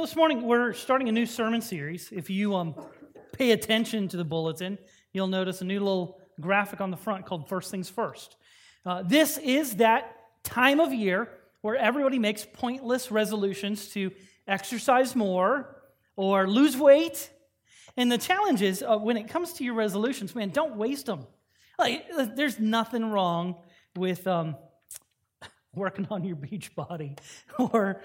Well, this morning we're starting a new sermon series. If you pay attention to the bulletin, you'll notice a new little graphic on the front called First Things First. This is that time of year where everybody makes pointless resolutions to exercise more or lose weight. And the challenge is when it comes to your resolutions, man, don't waste them. Like, there's nothing wrong with working on your beach body or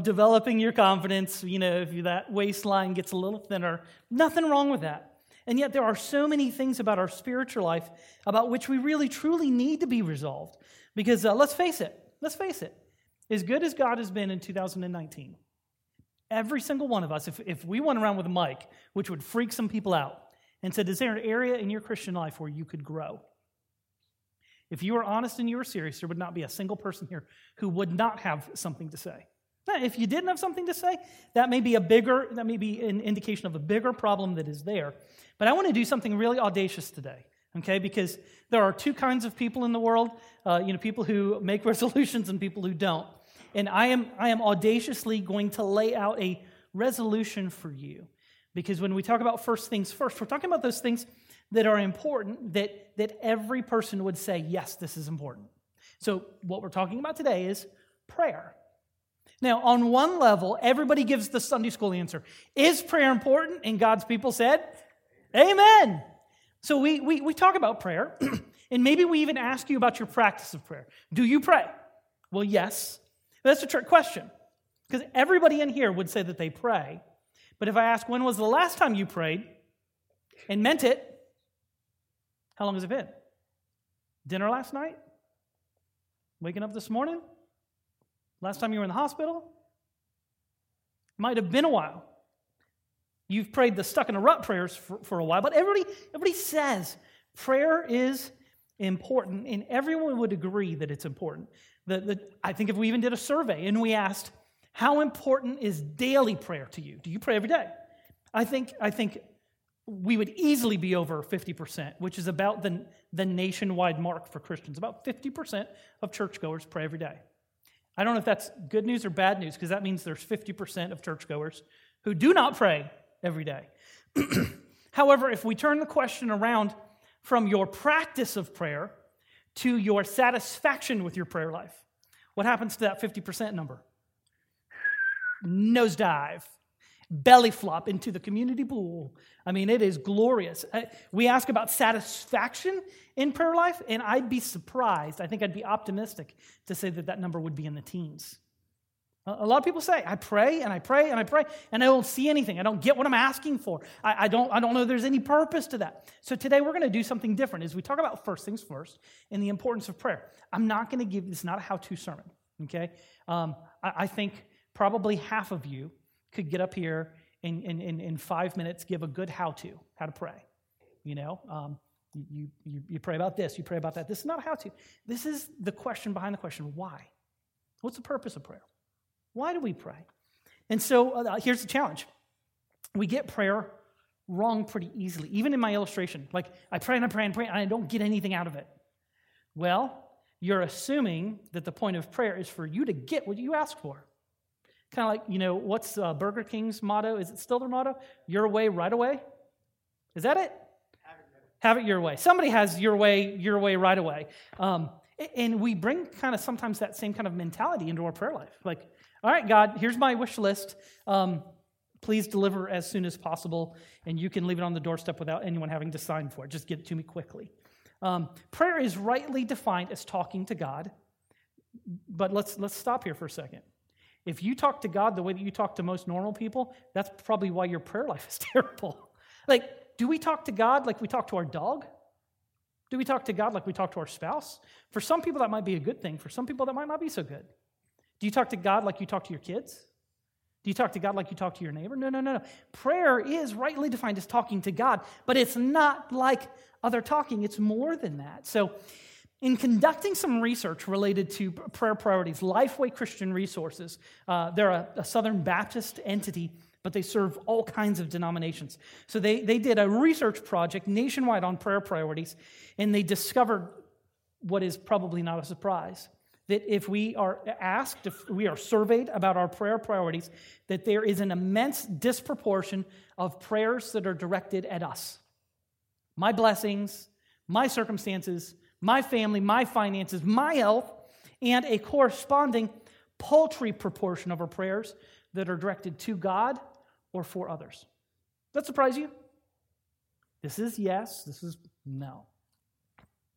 developing your confidence. You know, if that waistline gets a little thinner, nothing wrong with that. And yet there are so many things about our spiritual life about which we really truly need to be resolved. Because let's face it, as good as God has been in 2019, every single one of us, if we went around with a mic, which would freak some people out, and said, is there an area in your Christian life where you could grow? If you were honest and you were serious, there would not be a single person here who would not have something to say. Now, if you didn't have something to say, that may be an indication of a bigger problem that is there. But I want to do something really audacious today, okay? Because there are two kinds of people in the world, people who make resolutions and people who don't. And I am audaciously going to lay out a resolution for you. Because when we talk about first things first, we're talking about those things that are important, that every person would say, yes, this is important. So what we're talking about today is prayer. Now, on one level, everybody gives the Sunday school answer. Is prayer important? And God's people said, amen. So we talk about prayer, and maybe we even ask you about your practice of prayer. Do you pray? Well, yes. That's a trick question, because everybody in here would say that they pray. But if I ask, when was the last time you prayed and meant it, how long has it been? Dinner last night? Waking up this morning? Last time you were in the hospital? Might have been a while. You've prayed the stuck in a rut prayers for a while, but everybody says prayer is important, and everyone would agree that it's important. I think if we even did a survey and we asked, how important is daily prayer to you? Do you pray every day? I think we would easily be over 50%, which is about the nationwide mark for Christians. About 50% of churchgoers pray every day. I don't know if that's good news or bad news, because that means there's 50% of churchgoers who do not pray every day. However, if we turn the question around from your practice of prayer to your satisfaction with your prayer life, what happens to that 50% number? Nosedive. Belly flop into the community pool. I mean, it is glorious. We ask about satisfaction in prayer life, and I'd be surprised. I think I'd be optimistic to say that number would be in the teens. A lot of people say, I pray, and I pray, and I pray, and I don't see anything. I don't get what I'm asking for. I don't know there's any purpose to that. So today we're going to do something different. As we talk about first things first and the importance of prayer, I'm not going to give you, it's not a how-to sermon, okay? I think probably half of you could get up here in 5 minutes, give a good how to pray. You know, you pray about this, you pray about that. This is not how to. This is the question behind the question, why? What's the purpose of prayer? Why do we pray? And so here's the challenge. We get prayer wrong pretty easily, even in my illustration. Like, I pray and I pray and pray, and I don't get anything out of it. Well, you're assuming that the point of prayer is for you to get what you ask for. Kind of like, you know, what's Burger King's motto? Is it still their motto? Your way, right away? Is that it? Have it your way. Somebody has your way, right away. And we bring kind of sometimes that same kind of mentality into our prayer life. Like, all right, God, here's my wish list. Please deliver as soon as possible, and you can leave it on the doorstep without anyone having to sign for it. Just get it to me quickly. Prayer is rightly defined as talking to God, but let's stop here for a second. If you talk to God the way that you talk to most normal people, that's probably why your prayer life is terrible. Like, do we talk to God like we talk to our dog? Do we talk to God like we talk to our spouse? For some people, that might be a good thing. For some people, that might not be so good. Do you talk to God like you talk to your kids? Do you talk to God like you talk to your neighbor? No. Prayer is rightly defined as talking to God, but it's not like other talking. It's more than that. So, in conducting some research related to prayer priorities, Lifeway Christian Resources, they're a Southern Baptist entity, but they serve all kinds of denominations. So they did a research project nationwide on prayer priorities, and they discovered what is probably not a surprise, that if we are asked, if we are surveyed about our prayer priorities, that there is an immense disproportion of prayers that are directed at us. My blessings, my circumstances, my family, my finances, my health, and a corresponding paltry proportion of our prayers that are directed to God or for others. Does that surprise you? This is yes, this is no.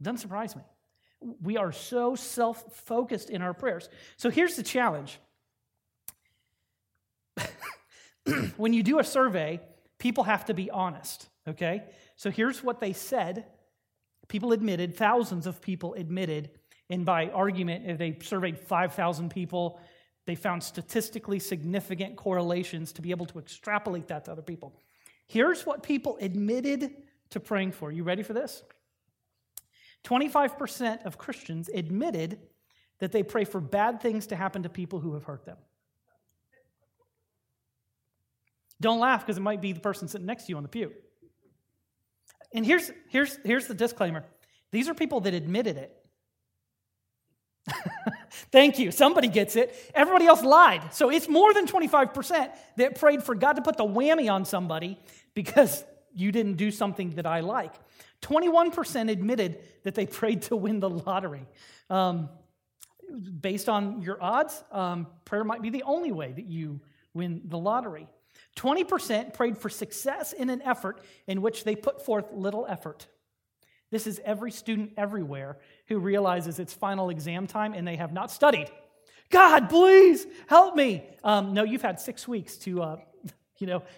Doesn't surprise me. We are so self-focused in our prayers. So here's the challenge. When you do a survey, people have to be honest, okay? So here's what they said. People admitted, thousands of people admitted, and by argument, if they surveyed 5,000 people, they found statistically significant correlations to be able to extrapolate that to other people. Here's what people admitted to praying for. You ready for this? 25% of Christians admitted that they pray for bad things to happen to people who have hurt them. Don't laugh, because it might be the person sitting next to you on the pew. And here's the disclaimer. These are people that admitted it. Thank you. Somebody gets it. Everybody else lied. So it's more than 25% that prayed for God to put the whammy on somebody because you didn't do something that I like. 21% admitted that they prayed to win the lottery. Based on your odds, prayer might be the only way that you win the lottery. 20% prayed for success in an effort in which they put forth little effort. This is every student everywhere who realizes it's final exam time and they have not studied. God, please help me. No, you've had 6 weeks to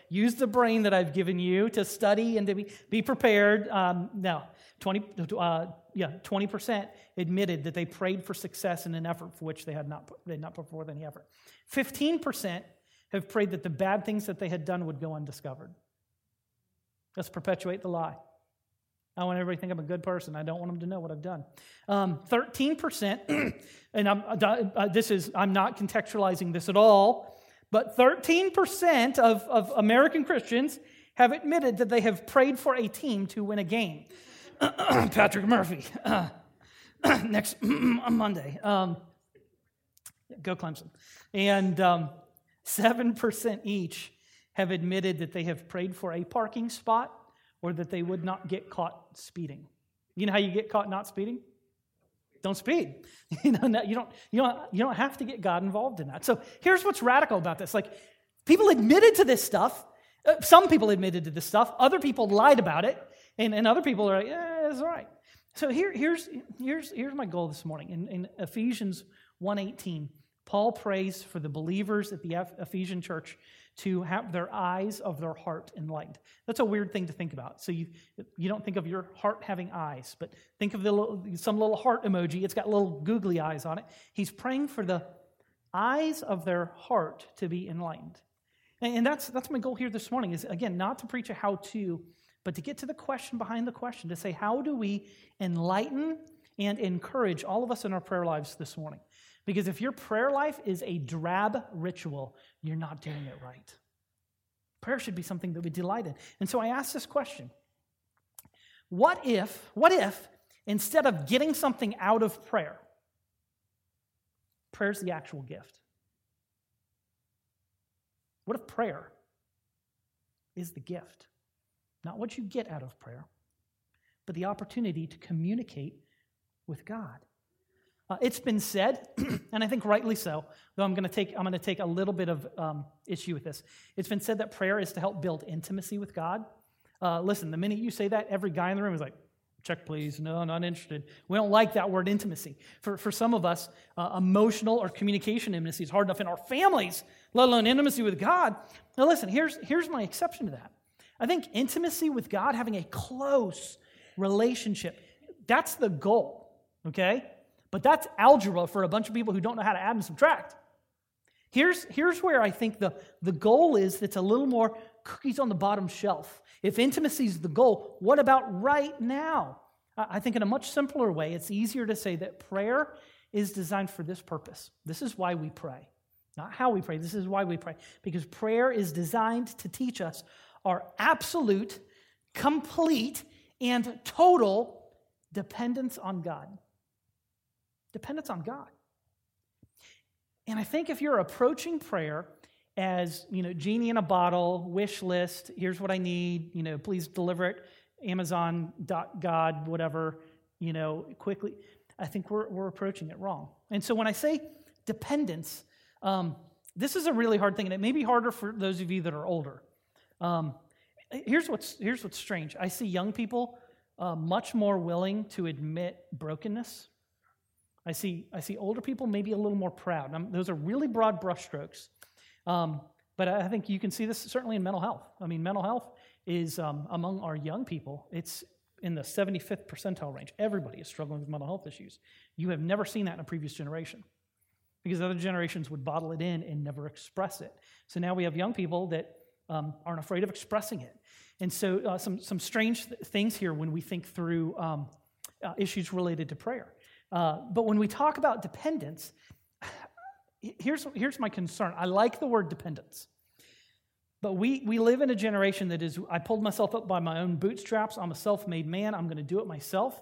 use the brain that I've given you to study and to be prepared. 20% admitted that they prayed for success in an effort for which they had not put forth any effort. 15% have prayed that the bad things that they had done would go undiscovered. Let's perpetuate the lie. I want everybody to think I'm a good person. I don't want them to know what I've done. 13%, and I'm not contextualizing this at all, but 13% of American Christians have admitted that they have prayed for a team to win a game. Patrick Murphy, next Monday. Go Clemson. And 7% each have admitted that they have prayed for a parking spot or that they would not get caught speeding. You know how you get caught not speeding? Don't speed. You don't have to get God involved in that. So here's what's radical about this. Like, people admitted to this stuff. Some people admitted to this stuff. Other people lied about it. And other people are like, yeah, that's all right. So here's my goal this morning. In Ephesians 1:18, Paul prays for the believers at the Ephesian church to have their eyes of their heart enlightened. That's a weird thing to think about. So you don't think of your heart having eyes, but think of some little heart emoji. It's got little googly eyes on it. He's praying for the eyes of their heart to be enlightened. And that's my goal here this morning is, again, not to preach a how-to, but to get to the question behind the question, to say, how do we enlighten and encourage all of us in our prayer lives this morning? Because if your prayer life is a drab ritual, you're not doing it right. Prayer should be something that we delight in. And so I asked this question. What if instead of getting something out of prayer, prayer's the actual gift? What if prayer is the gift? Not what you get out of prayer, but the opportunity to communicate with God. It's been said, and I think rightly so, though I'm going to take a little bit of issue with this. It's been said that prayer is to help build intimacy with God. Listen, the minute you say that, every guy in the room is like, check please, no, not interested. We don't like that word intimacy. For some of us, emotional or communication intimacy is hard enough in our families, let alone intimacy with God. Now listen, here's my exception to that. I think intimacy with God, having a close relationship, that's the goal, okay? But that's algebra for a bunch of people who don't know how to add and subtract. Here's where I think the goal is that's a little more cookies on the bottom shelf. If intimacy is the goal, what about right now? I think in a much simpler way, it's easier to say that prayer is designed for this purpose. This is why we pray. Not how we pray. This is why we pray. Because prayer is designed to teach us our absolute, complete, and total dependence on God. And I think if you're approaching prayer as, genie in a bottle, wish list, here's what I need, please deliver it, Amazon.God, whatever, quickly, I think we're approaching it wrong. And so when I say dependence, this is a really hard thing, and it may be harder for those of you that are older. Here's what's strange. I see young people much more willing to admit brokenness. I see older people maybe a little more proud. Those are really broad brushstrokes, but I think you can see this certainly in mental health. Mental health is among our young people. It's in the 75th percentile range. Everybody is struggling with mental health issues. You have never seen that in a previous generation, because other generations would bottle it in and never express it. So now we have young people that aren't afraid of expressing it. And so some strange things here when we think through issues related to prayer. But when we talk about dependence, here's my concern. I like the word dependence, but we live in a generation that is, I pulled myself up by my own bootstraps. I'm a self-made man. I'm going to do it myself.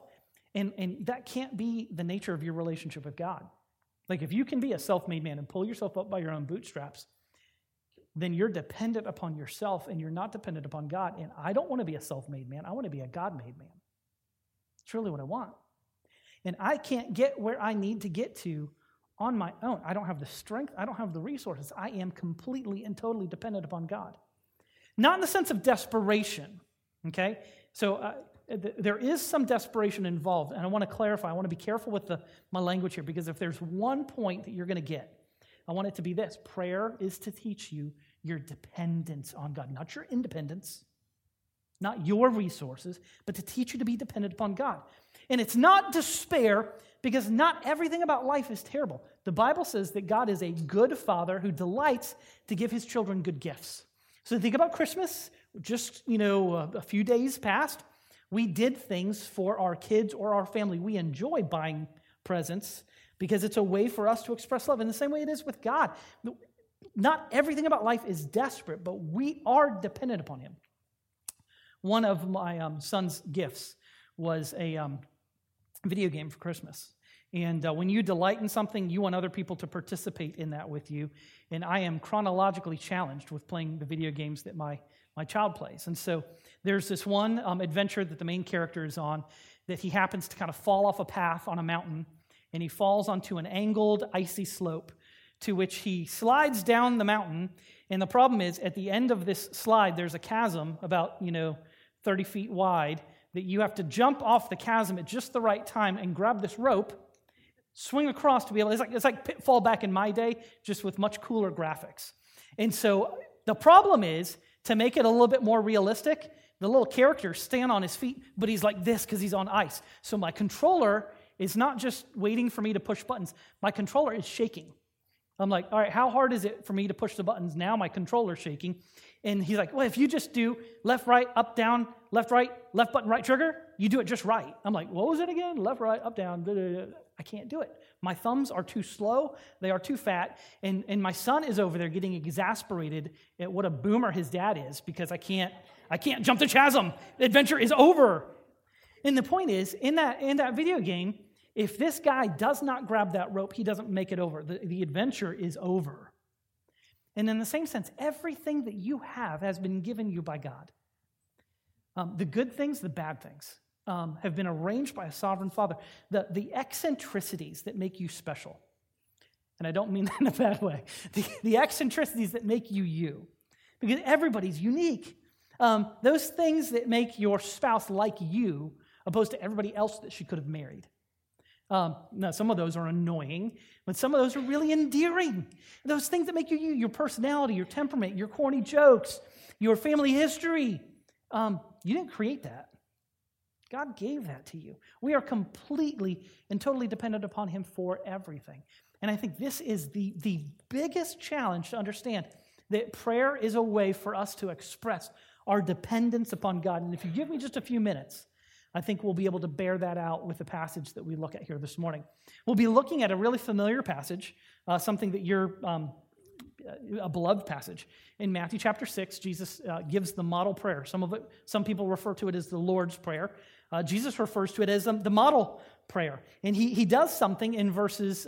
And that can't be the nature of your relationship with God. Like, if you can be a self-made man and pull yourself up by your own bootstraps, then you're dependent upon yourself and you're not dependent upon God. And I don't want to be a self-made man. I want to be a God-made man. It's really what I want. And I can't get where I need to get to on my own. I don't have the strength. I don't have the resources. I am completely and totally dependent upon God. Not in the sense of desperation, okay? So there is some desperation involved, and I want to clarify. I want to be careful with my language here, because if there's one point that you're going to get, I want it to be this. Prayer is to teach you your dependence on God, not your independence, not your resources, but to teach you to be dependent upon God. And it's not despair, because not everything about life is terrible. The Bible says that God is a good father who delights to give his children good gifts. So think about Christmas. Just, a few days past, we did things for our kids or our family. We enjoy buying presents because it's a way for us to express love in the same way it is with God. Not everything about life is desperate, but we are dependent upon him. One of my son's gifts was a video game for Christmas. And when you delight in something, you want other people to participate in that with you. And I am chronologically challenged with playing the video games that my child plays. And so there's this one adventure that the main character is on, that he happens to kind of fall off a path on a mountain, and he falls onto an angled, icy slope, to which he slides down the mountain. And the problem is, at the end of this slide, there's a chasm about, 30 feet wide, that you have to jump off the chasm at just the right time and grab this rope, swing across to be able. It's like Pitfall back in my day, just with much cooler graphics. And so the problem is, to make it a little bit more realistic, the little character's stand on his feet, but he's like this because he's on ice. So my controller is not just waiting for me to push buttons. My controller is shaking. I'm like, all right, how hard is it for me to push the buttons? Now my controller's shaking. And he's like, well, if you just do left, right, up, down, left, right, left button, right trigger, you do it just right. I'm like, what was it again? Left, right, up, down. Blah, blah, blah. I can't do it. My thumbs are too slow. They are too fat. And my son is over there getting exasperated at what a boomer his dad is, because I can't jump the chasm. The adventure is over. And the point is, in that video game, if this guy does not grab that rope, he doesn't make it over. The adventure is over. And in the same sense, everything that you have has been given you by God. The good things, the bad things, have been arranged by a sovereign Father. The eccentricities that make you special, and I don't mean that in a bad way, the eccentricities that make you, because everybody's unique. Those things that make your spouse like you, opposed to everybody else that she could have married. Now, some of those are annoying, but some of those are really endearing. Those things that make you, your personality, your temperament, your corny jokes, your family history. You didn't create that. God gave that to you. We are completely and totally dependent upon him for everything. And I think this is the biggest challenge to understand, that prayer is a way for us to express our dependence upon God. And if you give me just a few minutes, I think we'll be able to bear that out with the passage that we look at here this morning. We'll be looking at a really familiar passage, something that you're, a beloved passage. In Matthew chapter 6, Jesus gives the model prayer. Some people refer to it as the Lord's Prayer. Jesus refers to it as the model prayer. And he does something in verses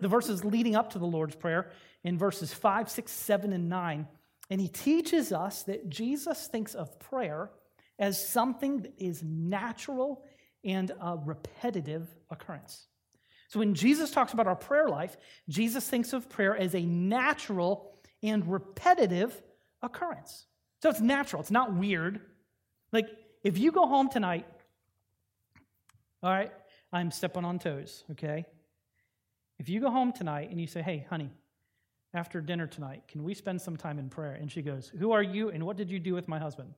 the verses leading up to the Lord's Prayer in verses 5, 6, 7, and 9. And he teaches us that Jesus thinks of prayer as something that is natural and a repetitive occurrence. So when Jesus talks about our prayer life, Jesus thinks of prayer as a natural and repetitive occurrence. So it's natural. It's not weird. Like, if you go home tonight, all right, I'm stepping on toes, okay? If you go home tonight and you say, hey, honey, after dinner tonight, can we spend some time in prayer? And she goes, who are you and what did you do with my husband?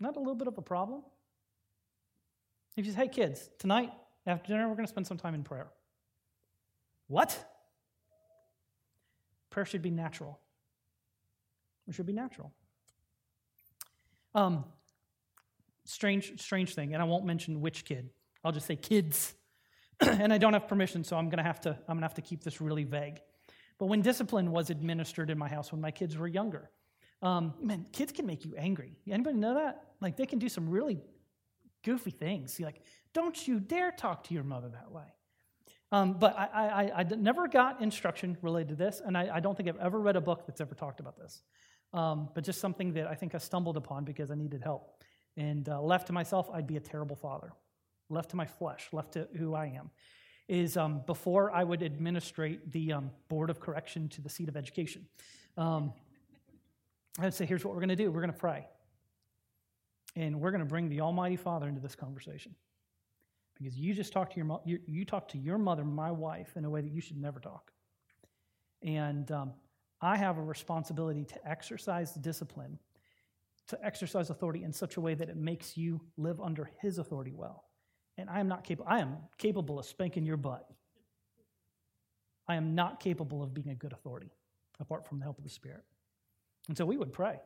Not a little bit of a problem? If you say, hey, kids, tonight, after dinner, we're going to spend some time in prayer. What? Prayer should be natural. It should be natural. Strange thing, and I won't mention which kid. I'll just say kids. And I don't have permission, so I'm gonna have to keep this really vague. But when discipline was administered in my house when my kids were younger, man, kids can make you angry. Anybody know that? Like, they can do some really goofy things. You're like, don't you dare talk to your mother that way. But I never got instruction related to this, and I don't think I've ever read a book that's ever talked about this. But just something that I think I stumbled upon because I needed help. And left to myself, I'd be a terrible father. Left to my flesh, left to who I am, is before I would administrate the Board of Correction to the seat of education. I would say, here's what we're going to do. We're going to pray. And we're going to bring the Almighty Father into this conversation. Because you just talked to your mother, my wife, in a way that you should never talk. And I have a responsibility to exercise discipline, to exercise authority in such a way that it makes you live under his authority well. And I am not capable. I am capable of spanking your butt. I am not capable of being a good authority apart from the help of the Spirit. And so we would pray.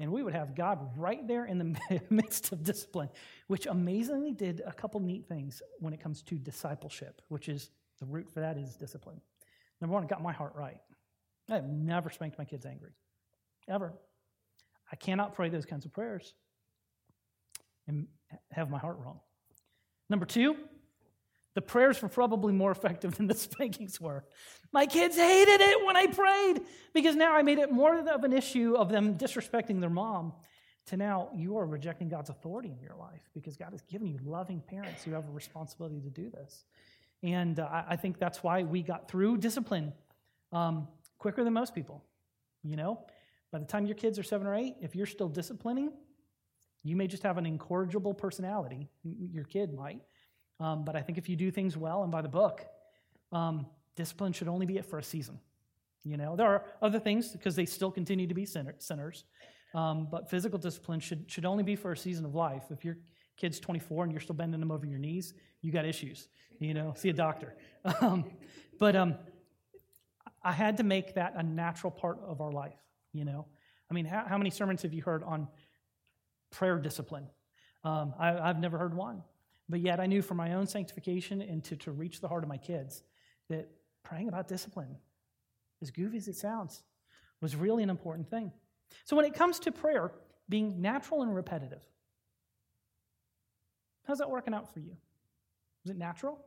And we would have God right there in the midst of discipline, which amazingly did a couple neat things when it comes to discipleship, which is the root for that is discipline. Number one, it got my heart right. I have never spanked my kids angry, ever. I cannot pray those kinds of prayers and have my heart wrong. Number two, the prayers were probably more effective than the spankings were. My kids hated it when I prayed because now I made it more of an issue of them disrespecting their mom to now you are rejecting God's authority in your life because God has given you loving parents who have a responsibility to do this. And I think that's why we got through discipline quicker than most people. You know, by the time your kids are 7 or 8, if you're still disciplining, you may just have an incorrigible personality. Your kid might. But I think if you do things well and by the book, discipline should only be it for a season. You know, there are other things because they still continue to be sinners. But physical discipline should only be for a season of life. If your kid's 24 and you're still bending them over your knees, you got issues. You know, see a doctor. But I had to make that a natural part of our life. You know, I mean, how many sermons have you heard on prayer discipline? I've never heard one. But yet I knew for my own sanctification and to reach the heart of my kids that praying about discipline, as goofy as it sounds, was really an important thing. So when it comes to prayer being natural and repetitive, how's that working out for you? Is it natural?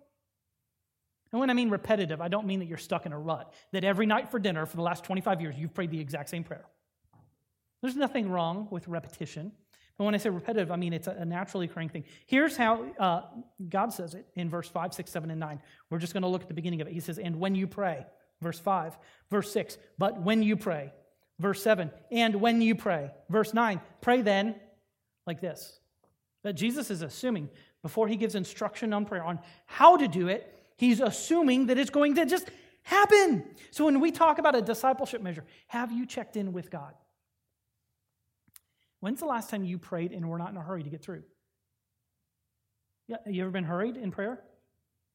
And when I mean repetitive, I don't mean that you're stuck in a rut, that every night for dinner for the last 25 years you've prayed the exact same prayer. There's nothing wrong with repetition. But when I say repetitive, I mean it's a naturally occurring thing. Here's how God says it in verse 5, 6, 7, and 9. We're just going to look at the beginning of it. He says, and when you pray, verse 5. Verse 6, but when you pray, verse 7. And when you pray, verse 9, pray then like this. That Jesus is assuming, before he gives instruction on prayer, on how to do it, he's assuming that it's going to just happen. So when we talk about a discipleship measure, have you checked in with God? When's the last time you prayed and were not in a hurry to get through? Yeah, you ever been hurried in prayer?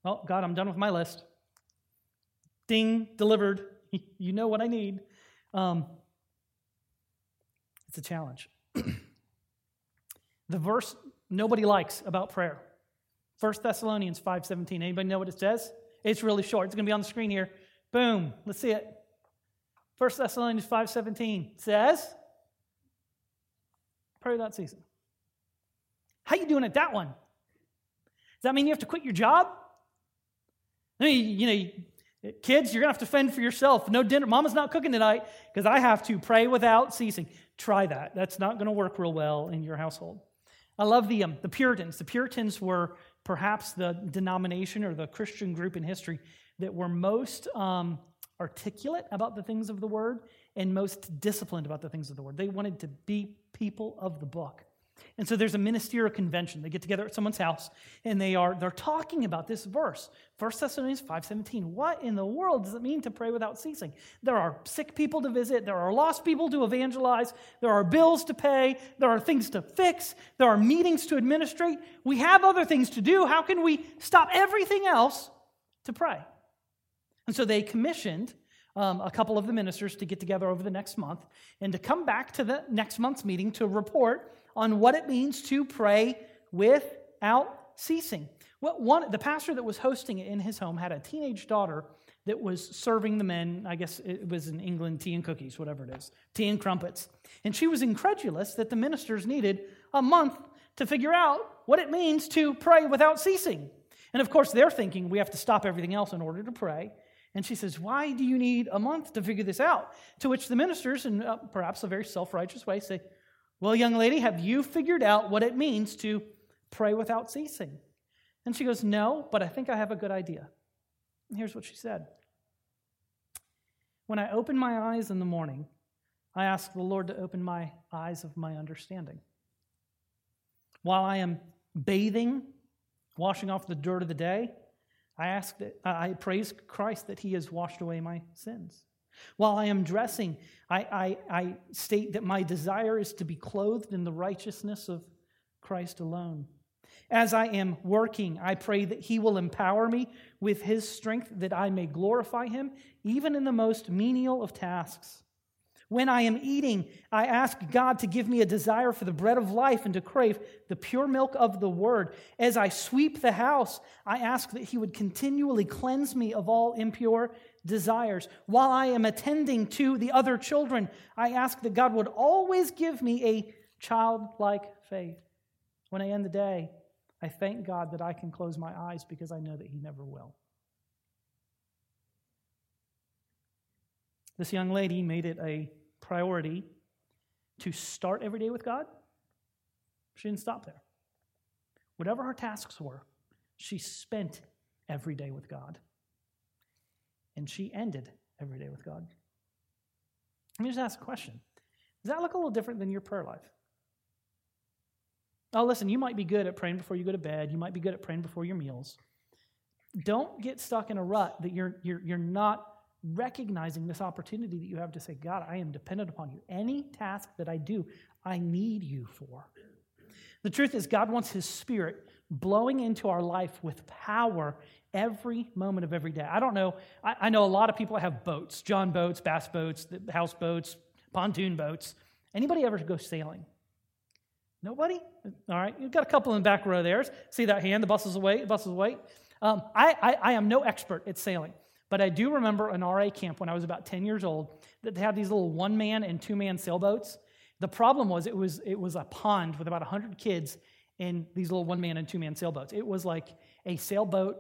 Oh, God, I'm done with my list. Ding, delivered. You know what I need. It's a challenge. The verse nobody likes about prayer, 1 Thessalonians 5:17. Anybody know what it says? It's really short. It's going to be on the screen here. Boom. Let's see it. 1 Thessalonians 5:17 says, pray without ceasing. How you doing at that one? Does that mean you have to quit your job? I mean, kids, you're going to have to fend for yourself. No dinner. Mama's not cooking tonight because I have to pray without ceasing. Try that. That's not going to work real well in your household. I love the Puritans. The Puritans were perhaps the denomination or the Christian group in history that were most articulate about the things of the Word and most disciplined about the things of the Word. They wanted to be people of the book. And so there's a ministerial convention. They get together at someone's house, and they're talking about this verse, 1 Thessalonians 5:17. What in the world does it mean to pray without ceasing? There are sick people to visit. There are lost people to evangelize. There are bills to pay. There are things to fix. There are meetings to administrate. We have other things to do. How can we stop everything else to pray? And so they commissioned a couple of the ministers to get together over the next month and to come back to the next month's meeting to report on what it means to pray without ceasing. The pastor that was hosting it in his home had a teenage daughter that was serving the men, I guess it was in England, tea and cookies, whatever it is, tea and crumpets. And she was incredulous that the ministers needed a month to figure out what it means to pray without ceasing. And of course, they're thinking we have to stop everything else in order to pray. And she says, why do you need a month to figure this out? To which the ministers, in perhaps a very self-righteous way, say, well, young lady, have you figured out what it means to pray without ceasing? And she goes, no, but I think I have a good idea. And here's what she said. When I open my eyes in the morning, I ask the Lord to open my eyes of my understanding. While I am bathing, washing off the dirt of the day, I praise Christ that He has washed away my sins. While I am dressing, I state that my desire is to be clothed in the righteousness of Christ alone. As I am working, I pray that He will empower me with His strength that I may glorify Him, even in the most menial of tasks. When I am eating, I ask God to give me a desire for the bread of life and to crave the pure milk of the Word. As I sweep the house, I ask that He would continually cleanse me of all impure desires. While I am attending to the other children, I ask that God would always give me a childlike faith. When I end the day, I thank God that I can close my eyes because I know that He never will. This young lady made it a priority to start every day with God. She didn't stop there. Whatever her tasks were, she spent every day with God. And she ended every day with God. Let me just ask a question. Does that look a little different than your prayer life? Oh, listen, you might be good at praying before you go to bed. You might be good at praying before your meals. Don't get stuck in a rut that you're not recognizing this opportunity that you have to say, God, I am dependent upon you. Any task that I do, I need you for. The truth is, God wants His Spirit blowing into our life with power every moment of every day. I don't know. I know a lot of people that have boats, John boats, bass boats, house boats, pontoon boats. Anybody ever go sailing? Nobody? All right. You've got a couple in the back row there. See that hand? The bus's away. The bus's away. I am no expert at sailing. But I do remember an RA camp when I was about 10 years old that they had these little one-man and two-man sailboats. The problem was it was a pond with about 100 kids in these little one-man and two-man sailboats. It was like a sailboat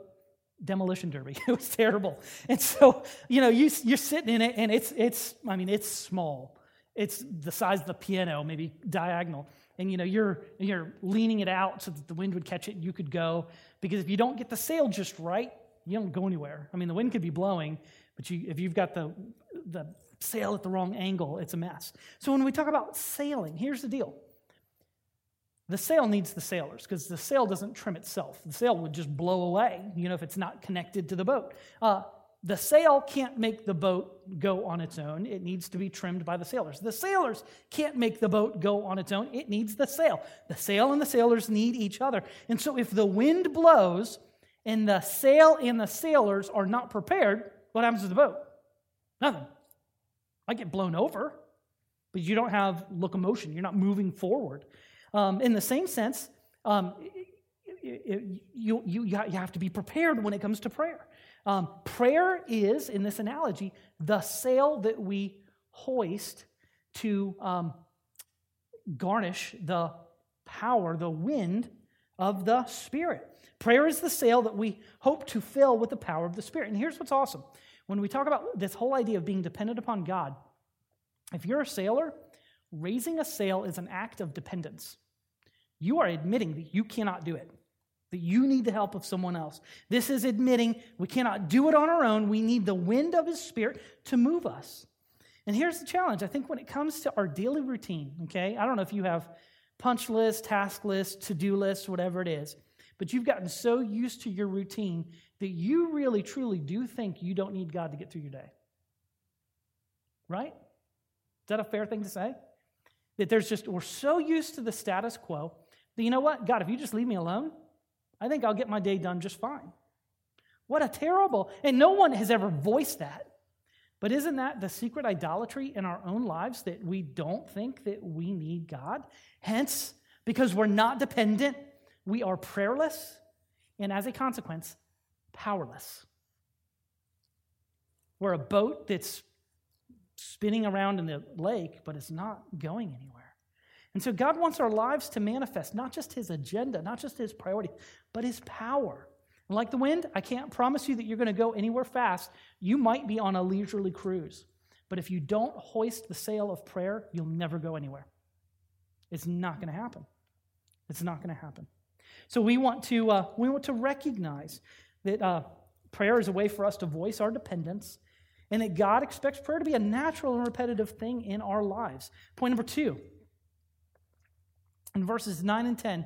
demolition derby. It was terrible. And so, you're sitting in it, and it's small. It's the size of the piano, maybe diagonal. And, you're leaning it out so that the wind would catch it and you could go. Because if you don't get the sail just right, you don't go anywhere. I mean, the wind could be blowing, but if you've got the sail at the wrong angle, it's a mess. So when we talk about sailing, here's the deal. The sail needs the sailors because the sail doesn't trim itself. The sail would just blow away, if it's not connected to the boat. The sail can't make the boat go on its own. It needs to be trimmed by the sailors. The sailors can't make the boat go on its own. It needs the sail. The sail and the sailors need each other. And so if the wind blows, and the sail and the sailors are not prepared, what happens to the boat? Nothing. I get blown over, but you don't have locomotion. You're not moving forward. In the same sense, you have to be prepared when it comes to prayer. Prayer is, in this analogy, the sail that we hoist to garnish the power, the wind of the Spirit. Prayer is the sail that we hope to fill with the power of the Spirit. And here's what's awesome. When we talk about this whole idea of being dependent upon God, if you're a sailor, raising a sail is an act of dependence. You are admitting that you cannot do it, that you need the help of someone else. This is admitting we cannot do it on our own. We need the wind of His Spirit to move us. And here's the challenge. I think when it comes to our daily routine, okay, I don't know if you have punch lists, task lists, to-do lists, whatever it is, but you've gotten so used to your routine that you really, truly do think you don't need God to get through your day. Right? Is that a fair thing to say? That there's just, we're so used to the status quo that, you know what, God, if you just leave me alone, I think I'll get my day done just fine. What a terrible, and no one has ever voiced that. But isn't that the secret idolatry in our own lives, that we don't think that we need God? Hence, because we're not dependent, we are prayerless, and as a consequence, powerless. We're a boat that's spinning around in the lake, but it's not going anywhere. And so God wants our lives to manifest not just His agenda, not just His priority, but His power. Like the wind, I can't promise you that you're going to go anywhere fast. You might be on a leisurely cruise. But if you don't hoist the sail of prayer, you'll never go anywhere. It's not going to happen. It's not going to happen. So we want to recognize that prayer is a way for us to voice our dependence, and that God expects prayer to be a natural and repetitive thing in our lives. Point number 2. In verses 9 and 10,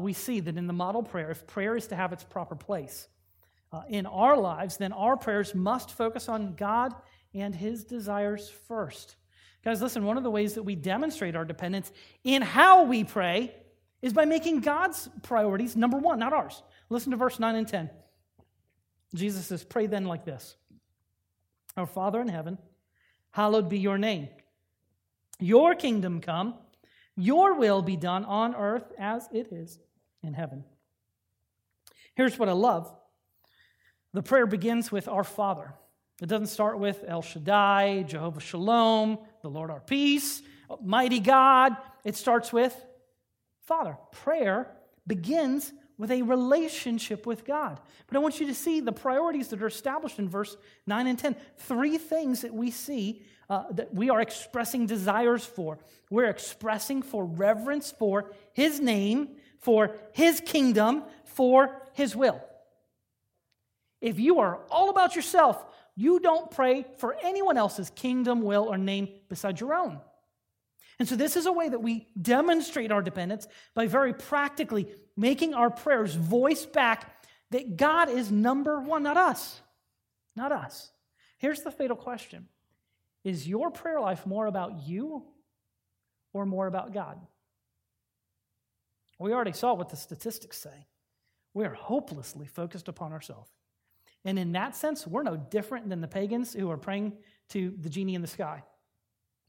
we see that in the model prayer, if prayer is to have its proper place in our lives, then our prayers must focus on God and His desires first. Guys, listen, one of the ways that we demonstrate our dependence in how we pray is by making God's priorities number one, not ours. Listen to verse 9 and 10. Jesus says, "Pray then like this. Our Father in heaven, hallowed be your name. Your kingdom come. Your will be done on earth as it is in heaven." Here's what I love. The prayer begins with "our Father." It doesn't start with El Shaddai, Jehovah Shalom, the Lord our peace, mighty God. It starts with Father. Prayer begins with a relationship with God. But I want you to see the priorities that are established in verse 9 and 10. 3 things that we see that we are expressing desires for. We're expressing for reverence for His name, for His kingdom, for His will. If you are all about yourself, you don't pray for anyone else's kingdom, will, or name besides your own. And so this is a way that we demonstrate our dependence by very practically making our prayers voice back that God is number one, not us. Not us. Here's the fatal question. Is your prayer life more about you or more about God? We already saw what the statistics say. We are hopelessly focused upon ourselves. And in that sense, we're no different than the pagans who are praying to the genie in the sky.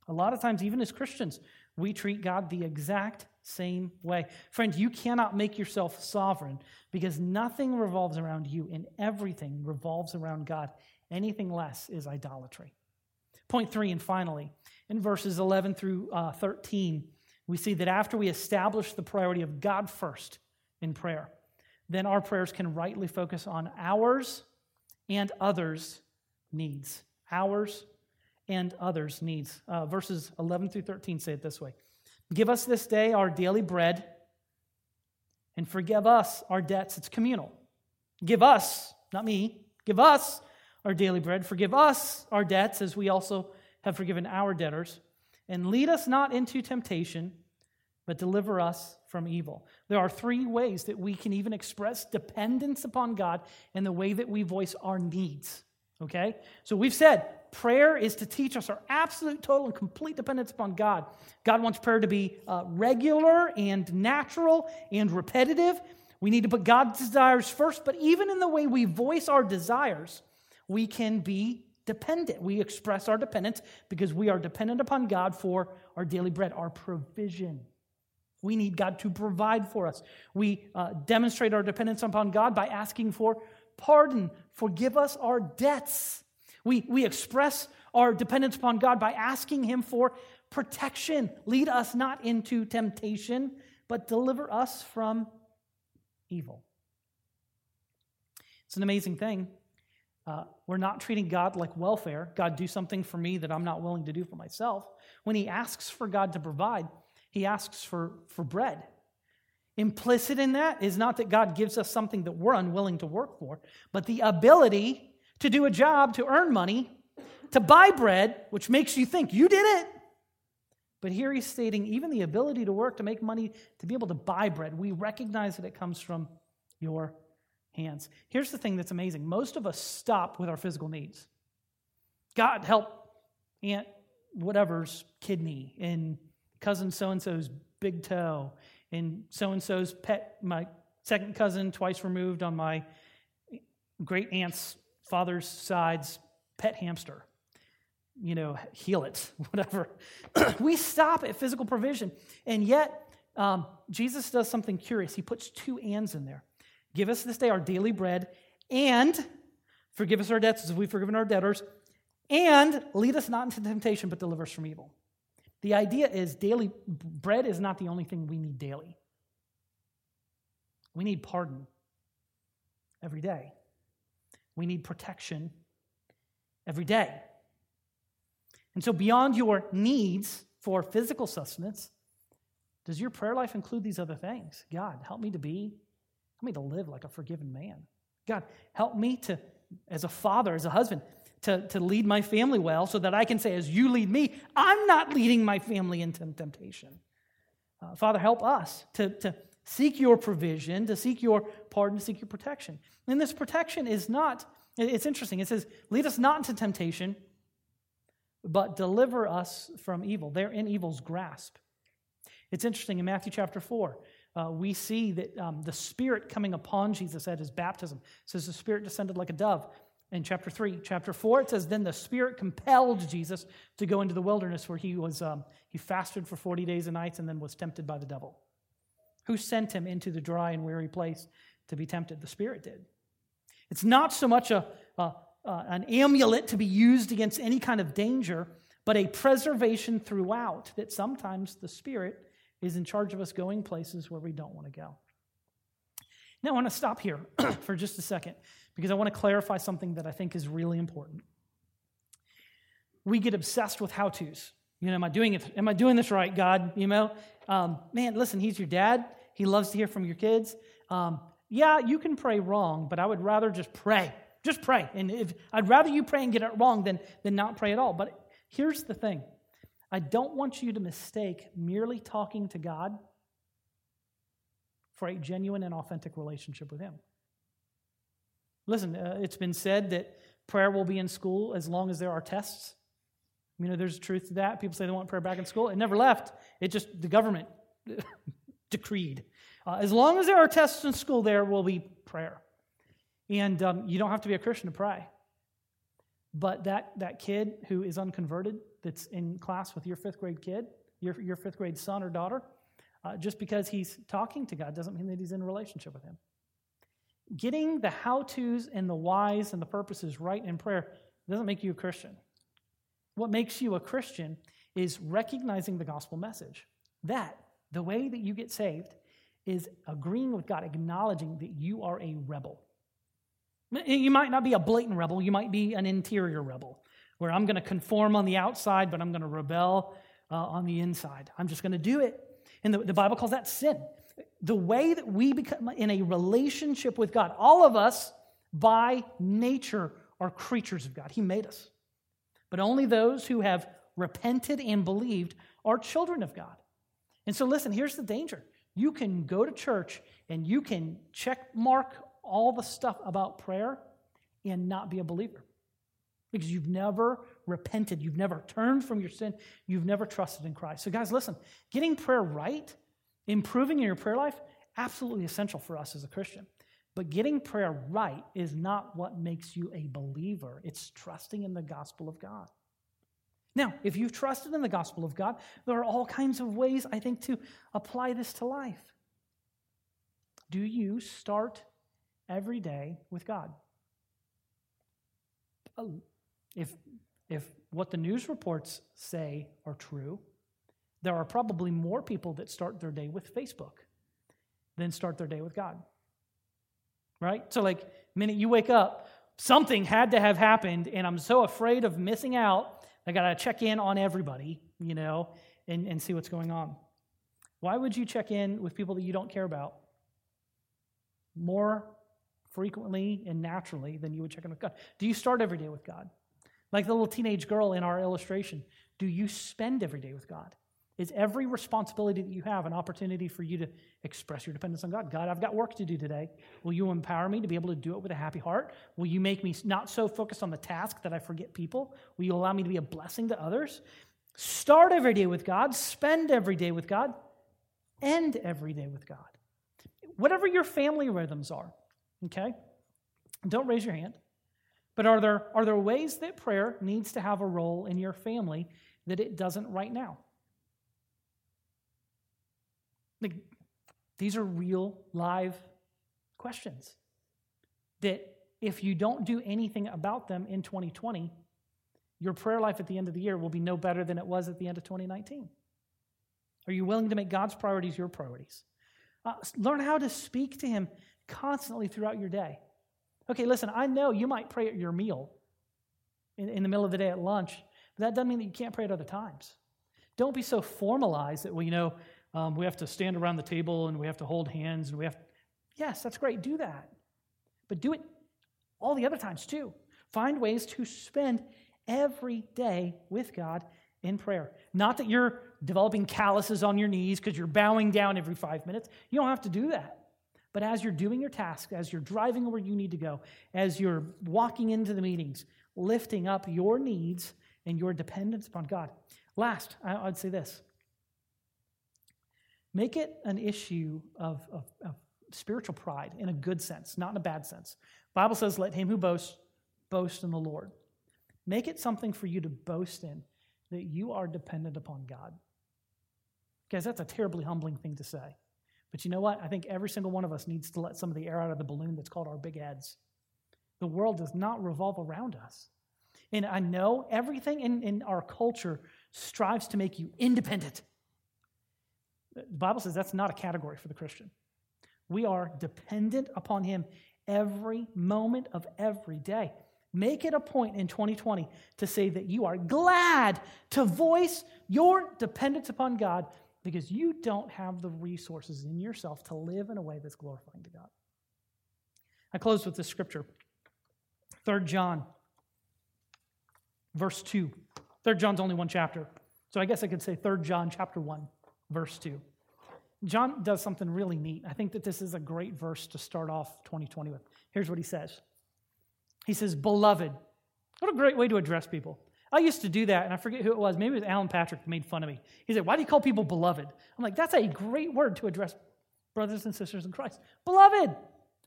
A lot of times, even as Christians, we treat God the exact same way. Friend, you cannot make yourself sovereign because nothing revolves around you and everything revolves around God. Anything less is idolatry. Point 3, and finally, in verses 11 through 13, we see that after we establish the priority of God first in prayer, then our prayers can rightly focus on ours and others' needs. Ours and others' needs. Verses 11 through 13 say it this way. "Give us this day our daily bread, and forgive us our debts." It's communal. Give us, not me, give us our daily bread. "Forgive us our debts as we also have forgiven our debtors. And lead us not into temptation, but deliver us from evil." There are 3 ways that we can even express dependence upon God in the way that we voice our needs. Okay? So we've said, prayer is to teach us our absolute, total, and complete dependence upon God. God wants prayer to be regular and natural and repetitive. We need to put God's desires first, but even in the way we voice our desires, we can be dependent. We express our dependence because we are dependent upon God for our daily bread, our provision. We need God to provide for us. We demonstrate our dependence upon God by asking for pardon. Forgive us our debts. We express our dependence upon God by asking Him for protection. Lead us not into temptation, but deliver us from evil. It's an amazing thing. We're not treating God like welfare. God, do something for me that I'm not willing to do for myself. When he asks for God to provide, he asks for bread. Implicit in that is not that God gives us something that we're unwilling to work for, but the ability to do a job, to earn money, to buy bread, which makes you think you did it. But here he's stating even the ability to work, to make money, to be able to buy bread, we recognize that it comes from your hands. Here's the thing that's amazing. Most of us stop with our physical needs. God, help Aunt whatever's kidney, and cousin so-and-so's big toe, and so-and-so's pet, my second cousin twice removed on my great aunt's father's side's pet hamster. You know, heal it, whatever. We stop at physical provision. And yet, Jesus does something curious. He puts two ands in there. Give us this day our daily bread, and forgive us our debts as we've forgiven our debtors, and lead us not into temptation, but deliver us from evil. The idea is daily bread is not the only thing we need daily. We need pardon every day. We need protection every day. And so beyond your needs for physical sustenance, does your prayer life include these other things? God, help me to live like a forgiven man. God, help me to, as a father, as a husband, to lead my family well so that I can say, as you lead me, I'm not leading my family into temptation. Father, help us to seek your provision, to seek your pardon, to seek your protection. And this protection is not, it's interesting. It says, lead us not into temptation, but deliver us from evil. They're in evil's grasp. It's interesting, in Matthew chapter 4, we see that the Spirit coming upon Jesus at his baptism. It says the Spirit descended like a dove in chapter 3. Chapter 4, it says, then the Spirit compelled Jesus to go into the wilderness where he fasted for 40 days and nights and then was tempted by the devil. Who sent him into the dry and weary place to be tempted? The Spirit did. It's not so much an amulet to be used against any kind of danger, but a preservation throughout that sometimes the Spirit is in charge of us going places where we don't want to go. Now I want to stop here for just a second because I want to clarify something that I think is really important. We get obsessed with how-tos. You know, am I doing it? Am I doing this right, God? You know, man, listen, he's your dad. He loves to hear from your kids. Yeah, you can pray wrong, but I would rather just pray. Just pray. And if I'd rather you pray and get it wrong than not pray at all. But here's the thing. I don't want you to mistake merely talking to God for a genuine and authentic relationship with him. Listen, it's been said that prayer will be in school as long as there are tests. You know, there's truth to that. People say they want prayer back in school. It never left. It just, the government decreed. As long as there are tests in school, there will be prayer. And you don't have to be a Christian to pray. But that kid who is unconverted, that's in class with your fifth grade kid, your fifth grade son or daughter, just because he's talking to God doesn't mean that he's in a relationship with him. Getting the how-tos and the whys and the purposes right in prayer doesn't make you a Christian. What makes you a Christian is recognizing the gospel message. That, the way that you get saved, is agreeing with God, acknowledging that you are a rebel. You might not be a blatant rebel. You might be an interior rebel, where I'm going to conform on the outside, but I'm going to rebel on the inside. I'm just going to do it. And the Bible calls that sin. The way that we become in a relationship with God, all of us by nature are creatures of God. He made us. But only those who have repented and believed are children of God. And so listen, here's the danger. You can go to church and you can check mark all the stuff about prayer and not be a believer because you've never repented, you've never turned from your sin, you've never trusted in Christ. So guys, listen, getting prayer right, improving in your prayer life, absolutely essential for us as a Christian. But getting prayer right is not what makes you a believer. It's trusting in the gospel of God. Now, if you've trusted in the gospel of God, there are all kinds of ways, I think, to apply this to life. Do you start every day with God? If what the news reports say are true, there are probably more people that start their day with Facebook than start their day with God. right? So like, minute you wake up, something had to have happened, and I'm so afraid of missing out, I got to check in on everybody, you know, and see what's going on. Why would you check in with people that you don't care about more frequently and naturally than you would check in with God? Do you start every day with God? Like the little teenage girl in our illustration, do you spend every day with God? Is every responsibility that you have an opportunity for you to express your dependence on God? God, I've got work to do today. Will you empower me to be able to do it with a happy heart? Will you make me not so focused on the task that I forget people? Will you allow me to be a blessing to others? Start every day with God. Spend every day with God. End every day with God. Whatever your family rhythms are, okay? Don't raise your hand. But are there ways that prayer needs to have a role in your family that it doesn't right now? Like, these are real, live questions that if you don't do anything about them in 2020, your prayer life at the end of the year will be no better than it was at the end of 2019. Are you willing to make God's priorities your priorities? Learn how to speak to Him constantly throughout your day. Okay, listen, I know you might pray at your meal in the middle of the day at lunch, but that doesn't mean that you can't pray at other times. Don't be so formalized that, well, you know, we have to stand around the table and we have to hold hands and we have to... Yes, that's great, do that. But do it all the other times too. Find ways to spend every day with God in prayer. Not that you're developing calluses on your knees because you're bowing down every 5 minutes. You don't have to do that. But as you're doing your task, as you're driving where you need to go, as you're walking into the meetings, lifting up your needs and your dependence upon God. Last, I'd say this. Make it an issue of spiritual pride in a good sense, not in a bad sense. The Bible says, let him who boasts, boast in the Lord. Make it something for you to boast in, that you are dependent upon God. Guys, that's a terribly humbling thing to say. But you know what? I think every single one of us needs to let some of the air out of the balloon that's called our big heads. The world does not revolve around us. And I know everything in our culture strives to make you independent. The Bible says that's not a category for the Christian. We are dependent upon Him every moment of every day. Make it a point in 2020 to say that you are glad to voice your dependence upon God because you don't have the resources in yourself to live in a way that's glorifying to God. I close with this scripture. 3 John, verse 2. 3 John's only one chapter, so I guess I could say 3 John chapter 1, verse 2. John does something really neat. I think that this is a great verse to start off 2020 with. Here's what he says. He says, beloved. What a great way to address people. I used to do that, and I forget who it was. Maybe it was Alan Patrick who made fun of me. He said, why do you call people beloved? I'm like, that's a great word to address brothers and sisters in Christ. Beloved.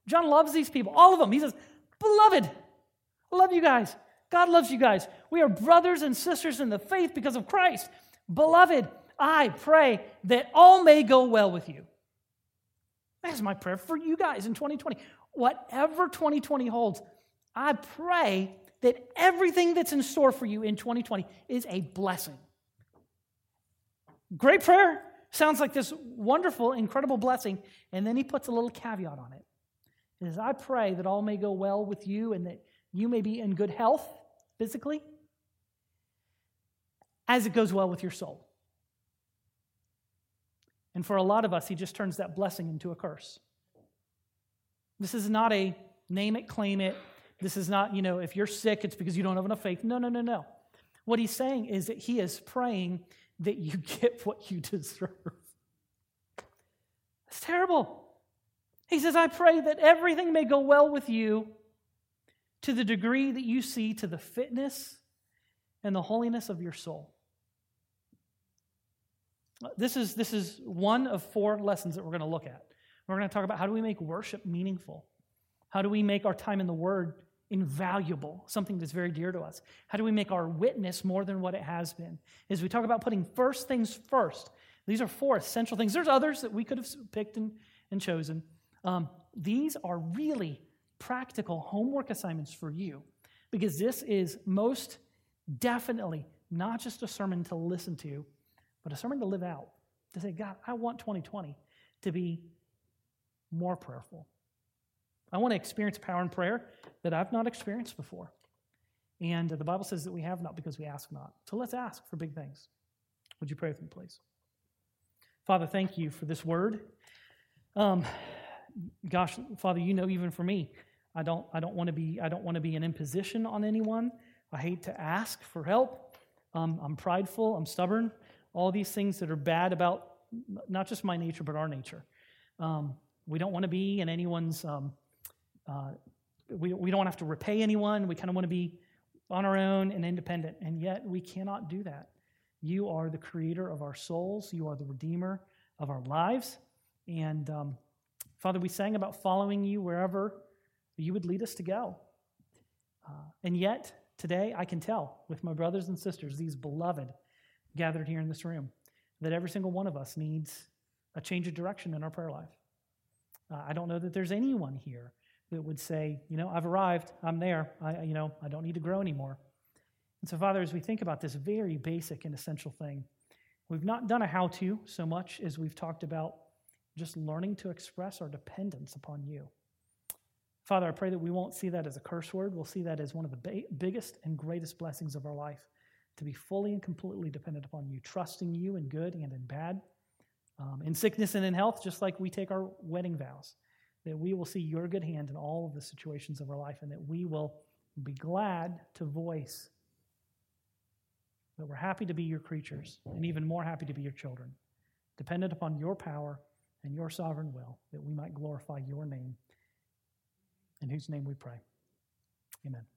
John loves these people, all of them. He says, beloved, I love you guys. God loves you guys. We are brothers and sisters in the faith because of Christ. Beloved, I pray that all may go well with you. That's my prayer for you guys in 2020. Whatever 2020 holds, I pray that everything that's in store for you in 2020 is a blessing. Great prayer. Sounds like this wonderful, incredible blessing. And then he puts a little caveat on it. He says, I pray that all may go well with you and that you may be in good health physically as it goes well with your soul. And for a lot of us, he just turns that blessing into a curse. This is not a name it, claim it. This is not, you know, if you're sick, it's because you don't have enough faith. No. What he's saying is that he is praying that you get what you deserve. It's terrible. He says, I pray that everything may go well with you to the degree that you see to the fitness and the holiness of your soul. This is one of four lessons that we're going to look at. We're going to talk about how do we make worship meaningful? How do we make our time in the Word invaluable, something that's very dear to us? How do we make our witness more than what it has been? As we talk about putting first things first, these are four essential things. There's others that we could have picked and chosen. These are really practical homework assignments for you because this is most definitely not just a sermon to listen to, but a sermon to live out, to say, God, I want 2020 to be more prayerful. I want to experience power in prayer that I've not experienced before. And the Bible says that we have not because we ask not. So let's ask for big things. Would you pray with me, please? Father, thank you for this word. Gosh, Father, you know, even for me, I don't want to be an imposition on anyone. I hate to ask for help. I'm prideful. I'm stubborn. All these things that are bad about not just my nature, but our nature. We don't want to be in anyone's. We don't have to repay anyone. We kind of want to be on our own and independent, and yet we cannot do that. You are the creator of our souls. You are the redeemer of our lives. And Father, we sang about following you wherever you would lead us to go. And yet, today, I can tell with my brothers and sisters, these beloved gathered here in this room, that every single one of us needs a change of direction in our prayer life. I don't know that there's anyone here that would say, you know, I've arrived, I'm there, I don't need to grow anymore. And so, Father, as we think about this very basic and essential thing, we've not done a how-to so much as we've talked about just learning to express our dependence upon you. Father, I pray that we won't see that as a curse word. We'll see that as one of the biggest and greatest blessings of our life, to be fully and completely dependent upon you, trusting you in good and in bad, in sickness and in health, just like we take our wedding vows, that we will see your good hand in all of the situations of our life, and that we will be glad to voice that we're happy to be your creatures, and even more happy to be your children, dependent upon your power and your sovereign will, that we might glorify your name, in whose name we pray. Amen.